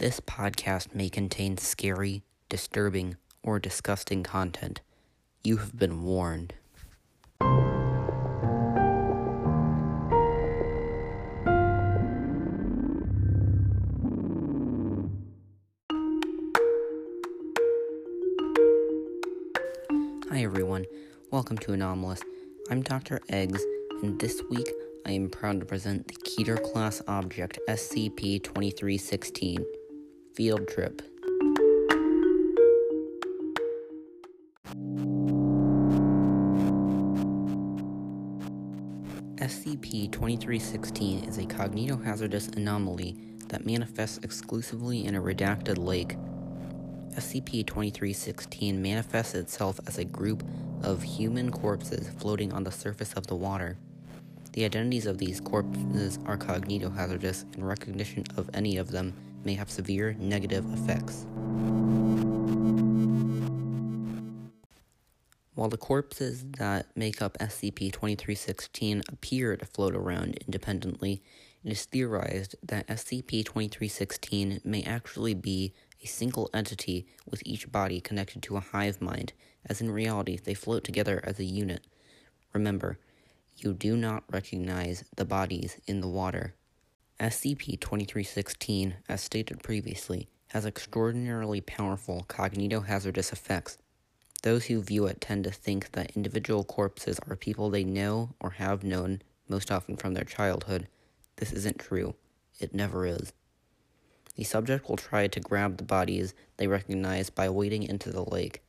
This podcast may contain scary, disturbing, or disgusting content. You have been warned. Hi everyone, welcome to Anomalous. I'm Dr. Eggs, and this week I am proud to present the Keter-class object SCP-2316. Field trip. SCP-2316 is a cognitohazardous anomaly that manifests exclusively in a redacted lake. SCP-2316 manifests itself as a group of human corpses floating on the surface of the water. The identities of these corpses are cognitohazardous, and recognition of any of them may have severe negative effects. While the corpses that make up SCP-2316 appear to float around independently, it is theorized that SCP-2316 may actually be a single entity with each body connected to a hive mind, as in reality they float together as a unit. Remember, you do not recognize the bodies in the water. SCP-2316, as stated previously, has extraordinarily powerful cognitohazardous effects. Those who view it tend to think that individual corpses are people they know or have known, most often from their childhood. This isn't true. It never is. The subject will try to grab the bodies they recognize by wading into the lake.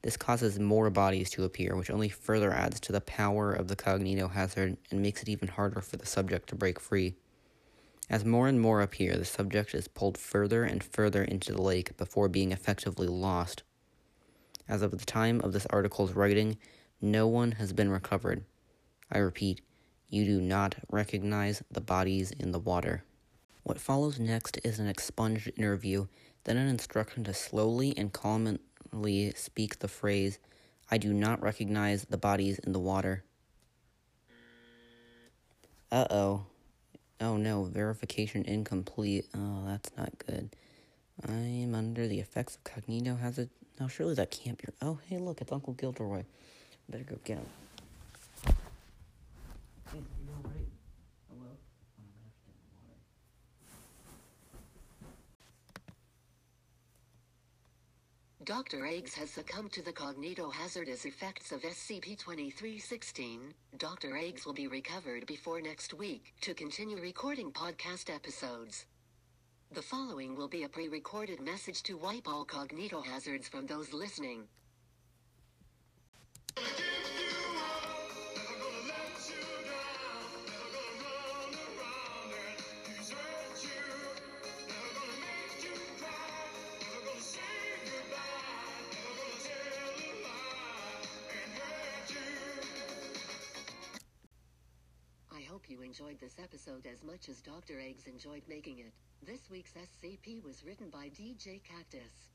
This causes more bodies to appear, which only further adds to the power of the cognitohazard and makes it even harder for the subject to break free. As more and more appear, the subject is pulled further and further into the lake before being effectively lost. As of the time of this article's writing, no one has been recovered. I repeat, you do not recognize the bodies in the water. What follows next is an expunged interview, then an instruction to slowly and calmly speak the phrase, "I do not recognize the bodies in the water." Uh-oh. Oh no, verification incomplete. Oh, that's not good. I'm under the effects of cognitohazard. No, surely that can't be. Oh, hey, look, it's Uncle Gilderoy. Better go get him. Hey, you all right? Hello? I'm back in the water. Dr. Eggs has succumbed to the cognitohazardous effects of SCP-2316. Dr. Eggs will be recovered before next week to continue recording podcast episodes. The following will be a pre-recorded message to wipe all cognitohazards from those listening. You enjoyed this episode as much as Dr. Eggs enjoyed making it. This week's SCP was written by DJ Cactus.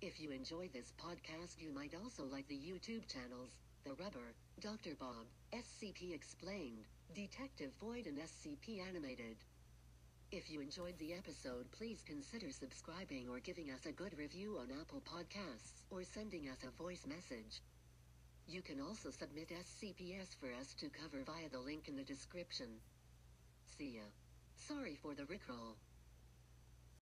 If you enjoy this podcast, you might also like the YouTube channels The Rubber, Dr. Bob, SCP Explained, Detective Void, and SCP Animated. If you enjoyed the episode, please consider subscribing or giving us a good review on Apple Podcasts or sending us a voice message. You can also submit SCPs for us to cover via the link in the description. See ya. Sorry for the rickroll.